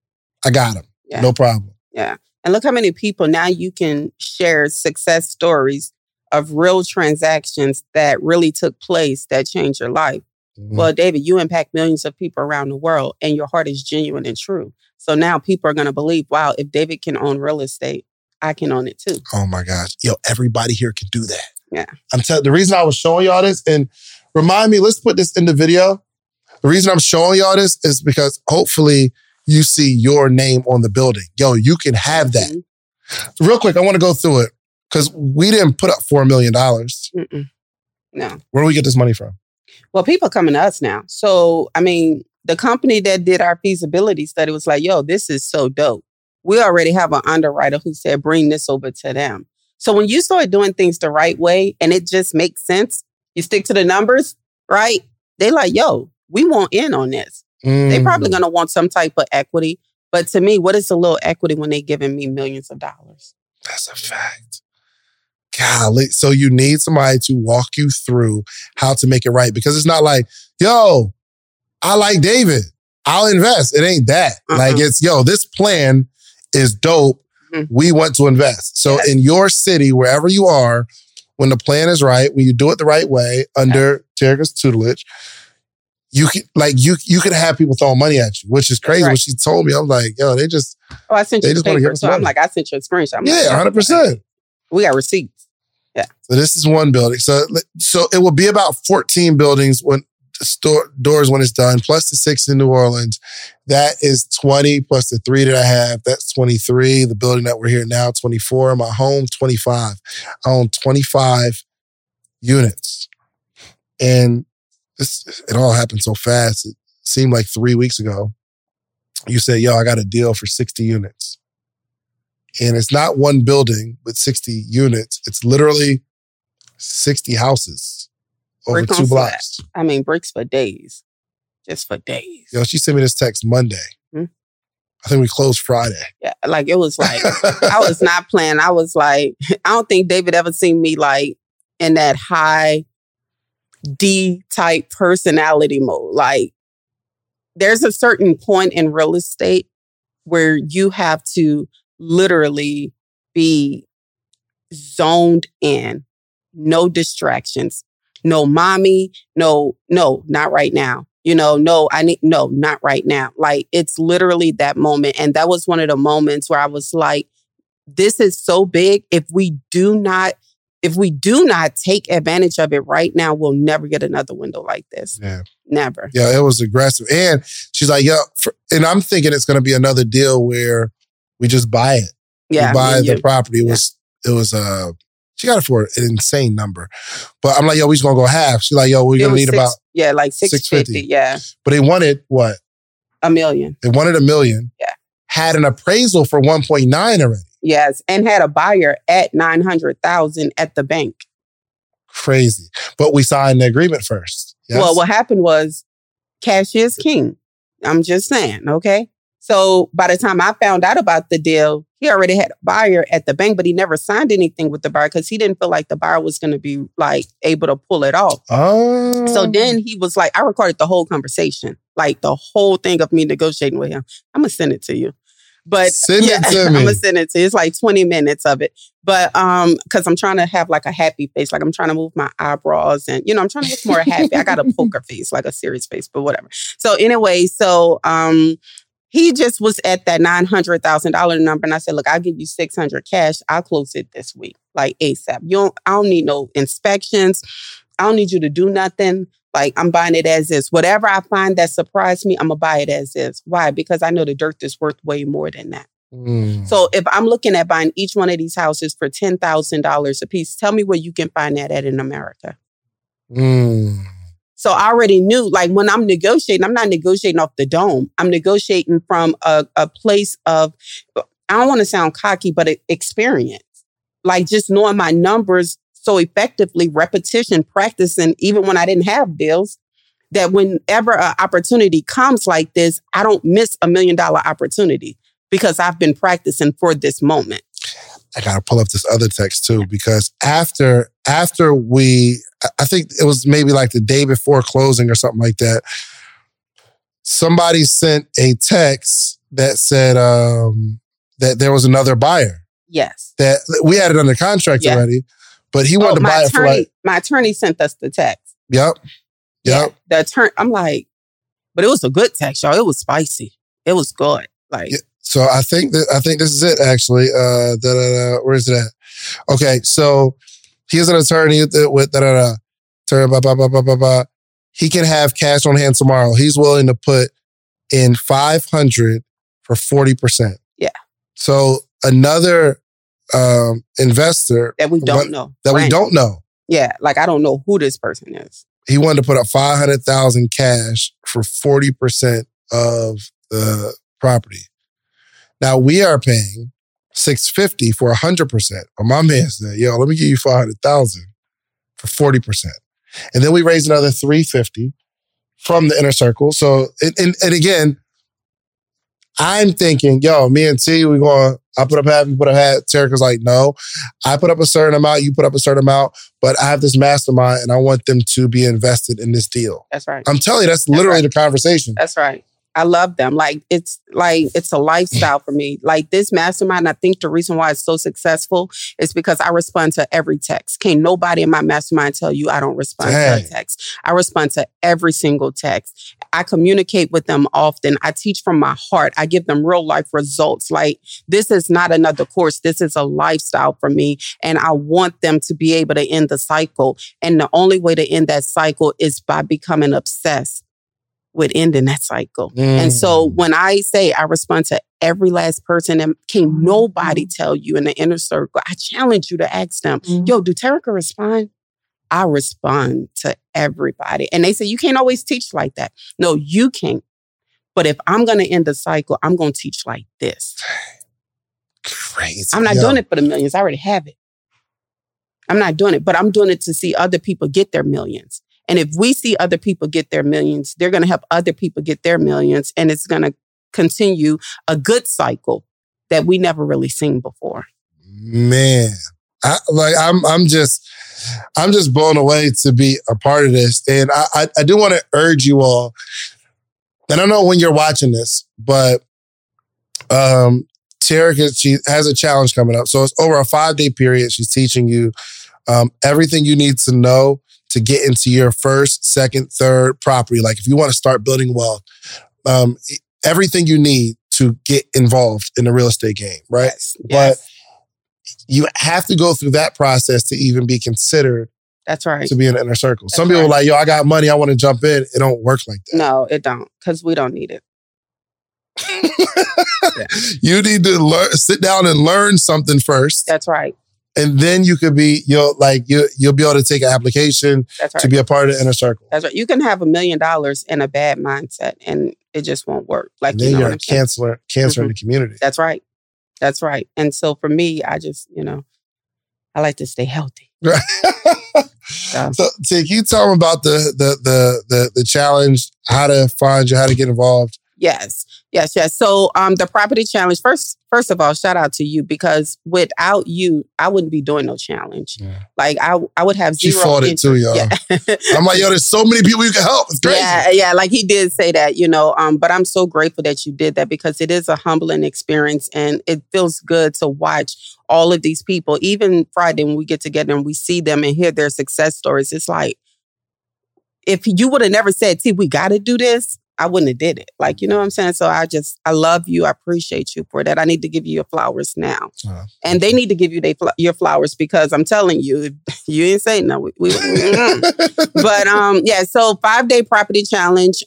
I got them. Yeah. No problem. Yeah. And look how many people now you can share success stories of real transactions that really took place that changed your life. Mm-hmm. Well, David, you impact millions of people around the world and your heart is genuine and true. So now people are going to believe, wow, if David can own real estate, I can own it too. Oh my gosh. Everybody here can do that. Yeah. I'm telling you, the reason I was showing y'all this, and remind me, let's put this in the video. The reason I'm showing y'all this is because hopefully you see your name on the building. You can have that. Mm-hmm. Real quick, I want to go through it because we didn't put up $4 million. Mm-mm. No. Where do we get this money from? Well, people coming to us now. So, the company that did our feasibility study was like, this is so dope. We already have an underwriter who said, bring this over to them. So when you start doing things the right way and it just makes sense, you stick to the numbers, right? They like, we want in on this. Mm. They probably going to want some type of equity. But to me, what is a little equity when they giving me millions of dollars? That's a fact. Golly. So you need somebody to walk you through how to make it right, because it's not like, I like David, I'll invest. It ain't that. Uh-huh. It's, this plan is dope. Mm-hmm. We want to invest. So yes. In your city, wherever you are, when the plan is right, when you do it the right way under Terrica's tutelage, you can you could have people throwing money at you, which is crazy. Right. When she told me, I'm like, they just I sent you a screenshot. So I'm like, I sent you a screenshot. 100%. We got receipts. Yeah. So this is one building. So it will be about 14 buildings when doors when it's done, plus the 6 in New Orleans. That is 20, plus the 3 that I have. That's 23. The building that we're here now, 24. My home, 25. I own 25 units. And it all happened so fast. It seemed like 3 weeks ago. You said, I got a deal for 60 units. And it's not one building with 60 units. It's literally 60 houses over 2 blocks. Bricks for days. Just for days. She sent me this text Monday. Hmm? I think we closed Friday. Yeah, it was I was not playing. I was I don't think David ever seen me in that high D type personality mode. There's a certain point in real estate where you have to literally be zoned in. No distractions. No mommy. No, not right now. Not right now. It's literally that moment. And that was one of the moments where I was like, this is so big. If we do not take advantage of it right now, we'll never get another window like this. Yeah. Never. Yeah, it was aggressive. And she's like, and I'm thinking it's going to be another deal where we just buy it. Yeah. We buy the property. It was she got it for an insane number. But I'm like, we just gonna go half. She's like, we're gonna need about $650. Yeah. But they wanted what? $1 million. They wanted $1 million. Yeah. Had an appraisal for 1.9 already. Yes. And had a buyer at 900,000 at the bank. Crazy. But we signed the agreement first. Yes? Well, what happened was cash is king. I'm just saying, okay? So by the time I found out about the deal, he already had a buyer at the bank, but he never signed anything with the buyer because he didn't feel like the buyer was going to be able to pull it off. Oh. So then he was I recorded the whole conversation, the whole thing of me negotiating with him. I'm going to send it to you. But send it to me. I'm going to send it to you. It's 20 minutes of it. But because I'm trying to have a happy face. I'm trying to move my eyebrows and, I'm trying to look more happy. I got a poker face, a serious face, but whatever. So anyway, he just was at that $900,000 number. And I said, look, I'll give you $600 cash. I'll close it this week, ASAP. I don't need no inspections. I don't need you to do nothing. Like, I'm buying it as is. Whatever I find that surprised me, I'm going to buy it as is. Why? Because I know the dirt is worth way more than that. Mm. So if I'm looking at buying each one of these houses for $10,000 a piece, tell me where you can find that at in America. Mm. So I already knew, like, when I'm negotiating, I'm not negotiating off the dome. I'm negotiating from a place of, I don't want to sound cocky, but experience. Like, just knowing my numbers so effectively, repetition, practicing, even when I didn't have deals, that whenever an opportunity comes like this, I don't miss $1 million opportunity because I've been practicing for this moment. I got to pull up this other text too, because after we, I think it was maybe like the day before closing or something like that, somebody sent a text that said that there was another buyer. Yes. That we had it under contract already, but he wanted to buy it for like... My attorney sent us the text. Yep. Yeah, the attorney, I'm like, but it was a good text, y'all. It was spicy. It was good. Like... Yeah. So I think this is it, actually. Where is it at? Okay, so he's an attorney with He can have cash on hand tomorrow. He's willing to put in $500 for 40%. Yeah. So another investor that we don't know. Yeah, like, I don't know who this person is. He wanted to put up $500,000 cash for 40% of the property. Now we are paying $650 for 100%. But my man said, "Yo, let me give you $500,000 for 40%," and then we raised another $350 from the inner circle. So, and again, I'm thinking, "Yo, me and T, we going. I put up half, you put up half." Terrica's like, "No, I put up a certain amount, you put up a certain amount, but I have this mastermind, and I want them to be invested in this deal." That's right. I'm telling you, that's literally right. The conversation. That's right. I love them. It's a lifestyle for me. Like, this mastermind, I think the reason why it's so successful is because I respond to every text. Can't nobody in my mastermind tell you I don't respond to a text. I respond to every single text. I communicate with them often. I teach from my heart. I give them real life results. Like, this is not another course. This is a lifestyle for me. And I want them to be able to end the cycle. And the only way to end that cycle is by becoming obsessed with ending that cycle. Mm. And so when I say I respond to every last person, and can nobody tell you in the inner circle, I challenge you to ask them, yo, do Terrica respond? I respond to everybody. And they say, you can't always teach like that. No, you can't. But if I'm going to end the cycle, I'm going to teach like this. Crazy. I'm not doing it for the millions. I already have it. I'm not doing it, but I'm doing it to see other people get their millions. And if we see other people get their millions, they're going to help other people get their millions. And it's going to continue a good cycle that we never really seen before. Man, I'm just blown away to be a part of this. And I do want to urge you all. And I don't know when you're watching this, but Terrica, she has a challenge coming up. So it's over a 5-day period. She's teaching you everything you need to know to get into your first, second, third property. Like, if you want to start building wealth, everything you need to get involved in the real estate game, right? Yes. But you have to go through that process to even be considered. That's right. To be in the inner circle. That's Some people are like, yo, I got money, I want to jump in. It don't work like that. No, it don't. Because we don't need it. You need to sit down and learn something first. That's right. And then you could be, you'll be able to take an application to be a part of the inner circle. That's right. You can have $1 million in a bad mindset and it just won't work. Like, and then you're a cancer in the community. That's right. That's right. And so for me, I just, I like to stay healthy. Right. So T, can you tell them about the challenge, how to find you, how to get involved? Yes. So the Property Challenge, first of all, shout out to you, because without you, I wouldn't be doing no challenge. Yeah. Like, I would have zero. She fought it too, y'all. Yeah. I'm like, yo, there's so many people you can help. It's crazy. Yeah. Like, he did say that, but I'm so grateful that you did that, because it is a humbling experience and it feels good to watch all of these people. Even Friday when we get together and we see them and hear their success stories, it's like, if you would have never said, see, we got to do this, I wouldn't have did it. Like, you know what I'm saying? So I love you. I appreciate you for that. I need to give you your flowers now. And they need to give you your flowers, because I'm telling you, you ain't saying no. But yeah, so 5-day property challenge.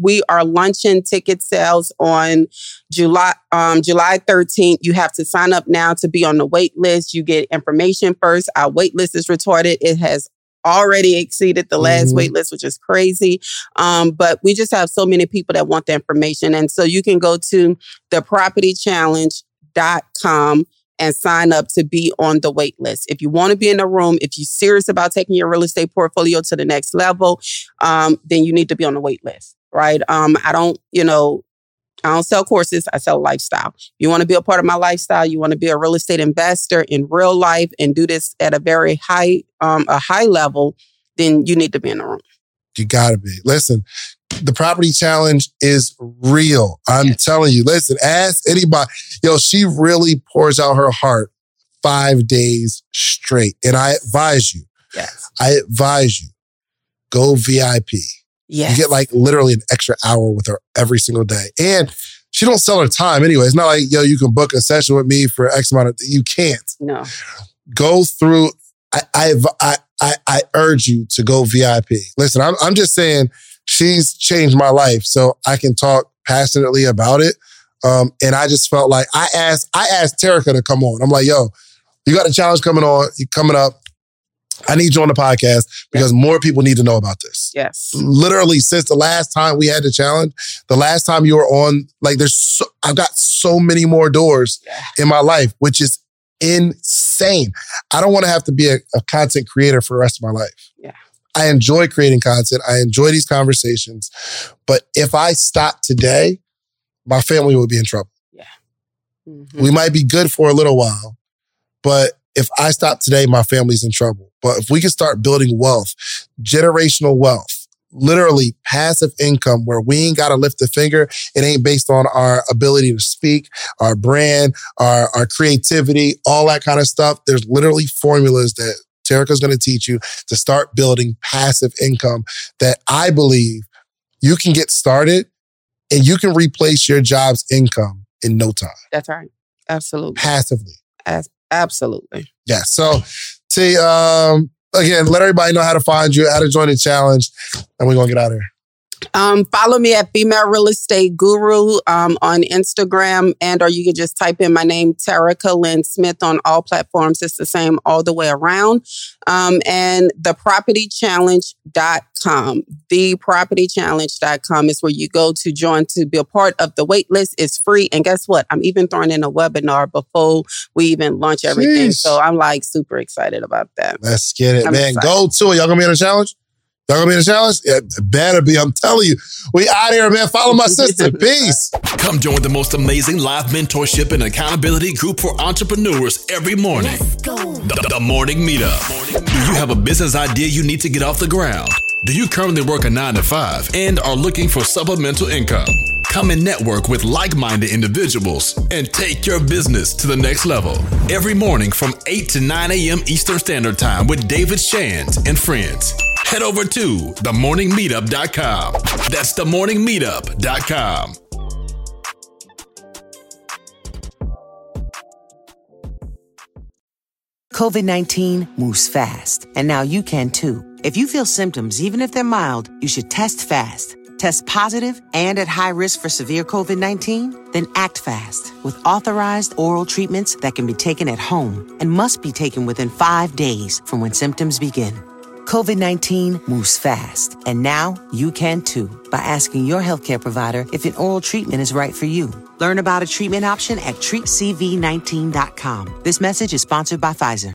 We are launching ticket sales on July 13th. You have to sign up now to be on the wait list. You get information first. Our wait list is retarded. It has already exceeded the last wait list, which is crazy. But we just have so many people that want the information. And so you can go to thepropertychallenge.com and sign up to be on the wait list. If you want to be in the room, if you're serious about taking your real estate portfolio to the next level, then you need to be on the wait list, right? I don't sell courses. I sell lifestyle. You want to be a part of my lifestyle. You want to be a real estate investor in real life and do this at a very high level. Then you need to be in the room. You got to be. Listen, the property challenge is real. I'm telling you. Listen, ask anybody. Yo, she really pours out her heart 5 days straight. And I advise you. Yes. I advise you. Go VIP. Yes. You get like literally an extra hour with her every single day. And she don't sell her time anyway. It's not like, yo, you can book a session with me for X amount of... You can't. No. Go through... I urge you to go VIP. Listen, I'm just saying she's changed my life, so I can talk passionately about it. And I just felt like... I asked Terrica to come on. I'm like, yo, you got a challenge coming up. I need you on the podcast because more people need to know about this. Yes. Literally, since the last time we had the challenge, the last time you were on, like I've got so many more doors in my life, which is insane. I don't want to have to be a content creator for the rest of my life. Yeah. I enjoy creating content. I enjoy these conversations. But if I stopped today, my family would be in trouble. Yeah. Mm-hmm. We might be good for a little while, but if I stop today, my family's in trouble. But if we can start building wealth, generational wealth, literally passive income where we ain't got to lift a finger. It ain't based on our ability to speak, our brand, our creativity, all that kind of stuff. There's literally formulas that Terrica's going to teach you to start building passive income that I believe you can get started and you can replace your job's income in no time. That's right. Absolutely. Passively. Absolutely. Yeah. So, T, again, let everybody know how to find you, how to join the challenge, and we're going to get out of here. Follow me at Female Real Estate Guru on Instagram, and or you can just type in my name, Terrica Lynn Smith, on all platforms. It's the same all the way around. And thepropertychallenge.com. Thepropertychallenge.com is where you go to join to be a part of the wait list. It's free. And guess what? I'm even throwing in a webinar before we even launch everything. Jeez. So I'm like super excited about that. Let's get it, man. Excited. Go to it. Y'all going to be in the challenge? Y'all gonna be in the challenge? It better be. I'm telling you. We out here, man. Follow my sister. Peace. Come join the most amazing live mentorship and accountability group for entrepreneurs every morning. Let's go. The Morning Meetup. Do you have a business idea you need to get off the ground? Do you currently work a 9-to-5 and are looking for supplemental income? Come and network with like-minded individuals and take your business to the next level. Every morning from 8 to 9 a.m. Eastern Standard Time with David Shand and friends. Head over to themorningmeetup.com. That's themorningmeetup.com. COVID-19 moves fast, and now you can too. If you feel symptoms, even if they're mild, you should test fast. Test positive and at high risk for severe COVID-19? Then act fast with authorized oral treatments that can be taken at home and must be taken within 5 days from when symptoms begin. COVID-19 moves fast, and now you can too by asking your healthcare provider if an oral treatment is right for you. Learn about a treatment option at treatcv19.com. This message is sponsored by Pfizer.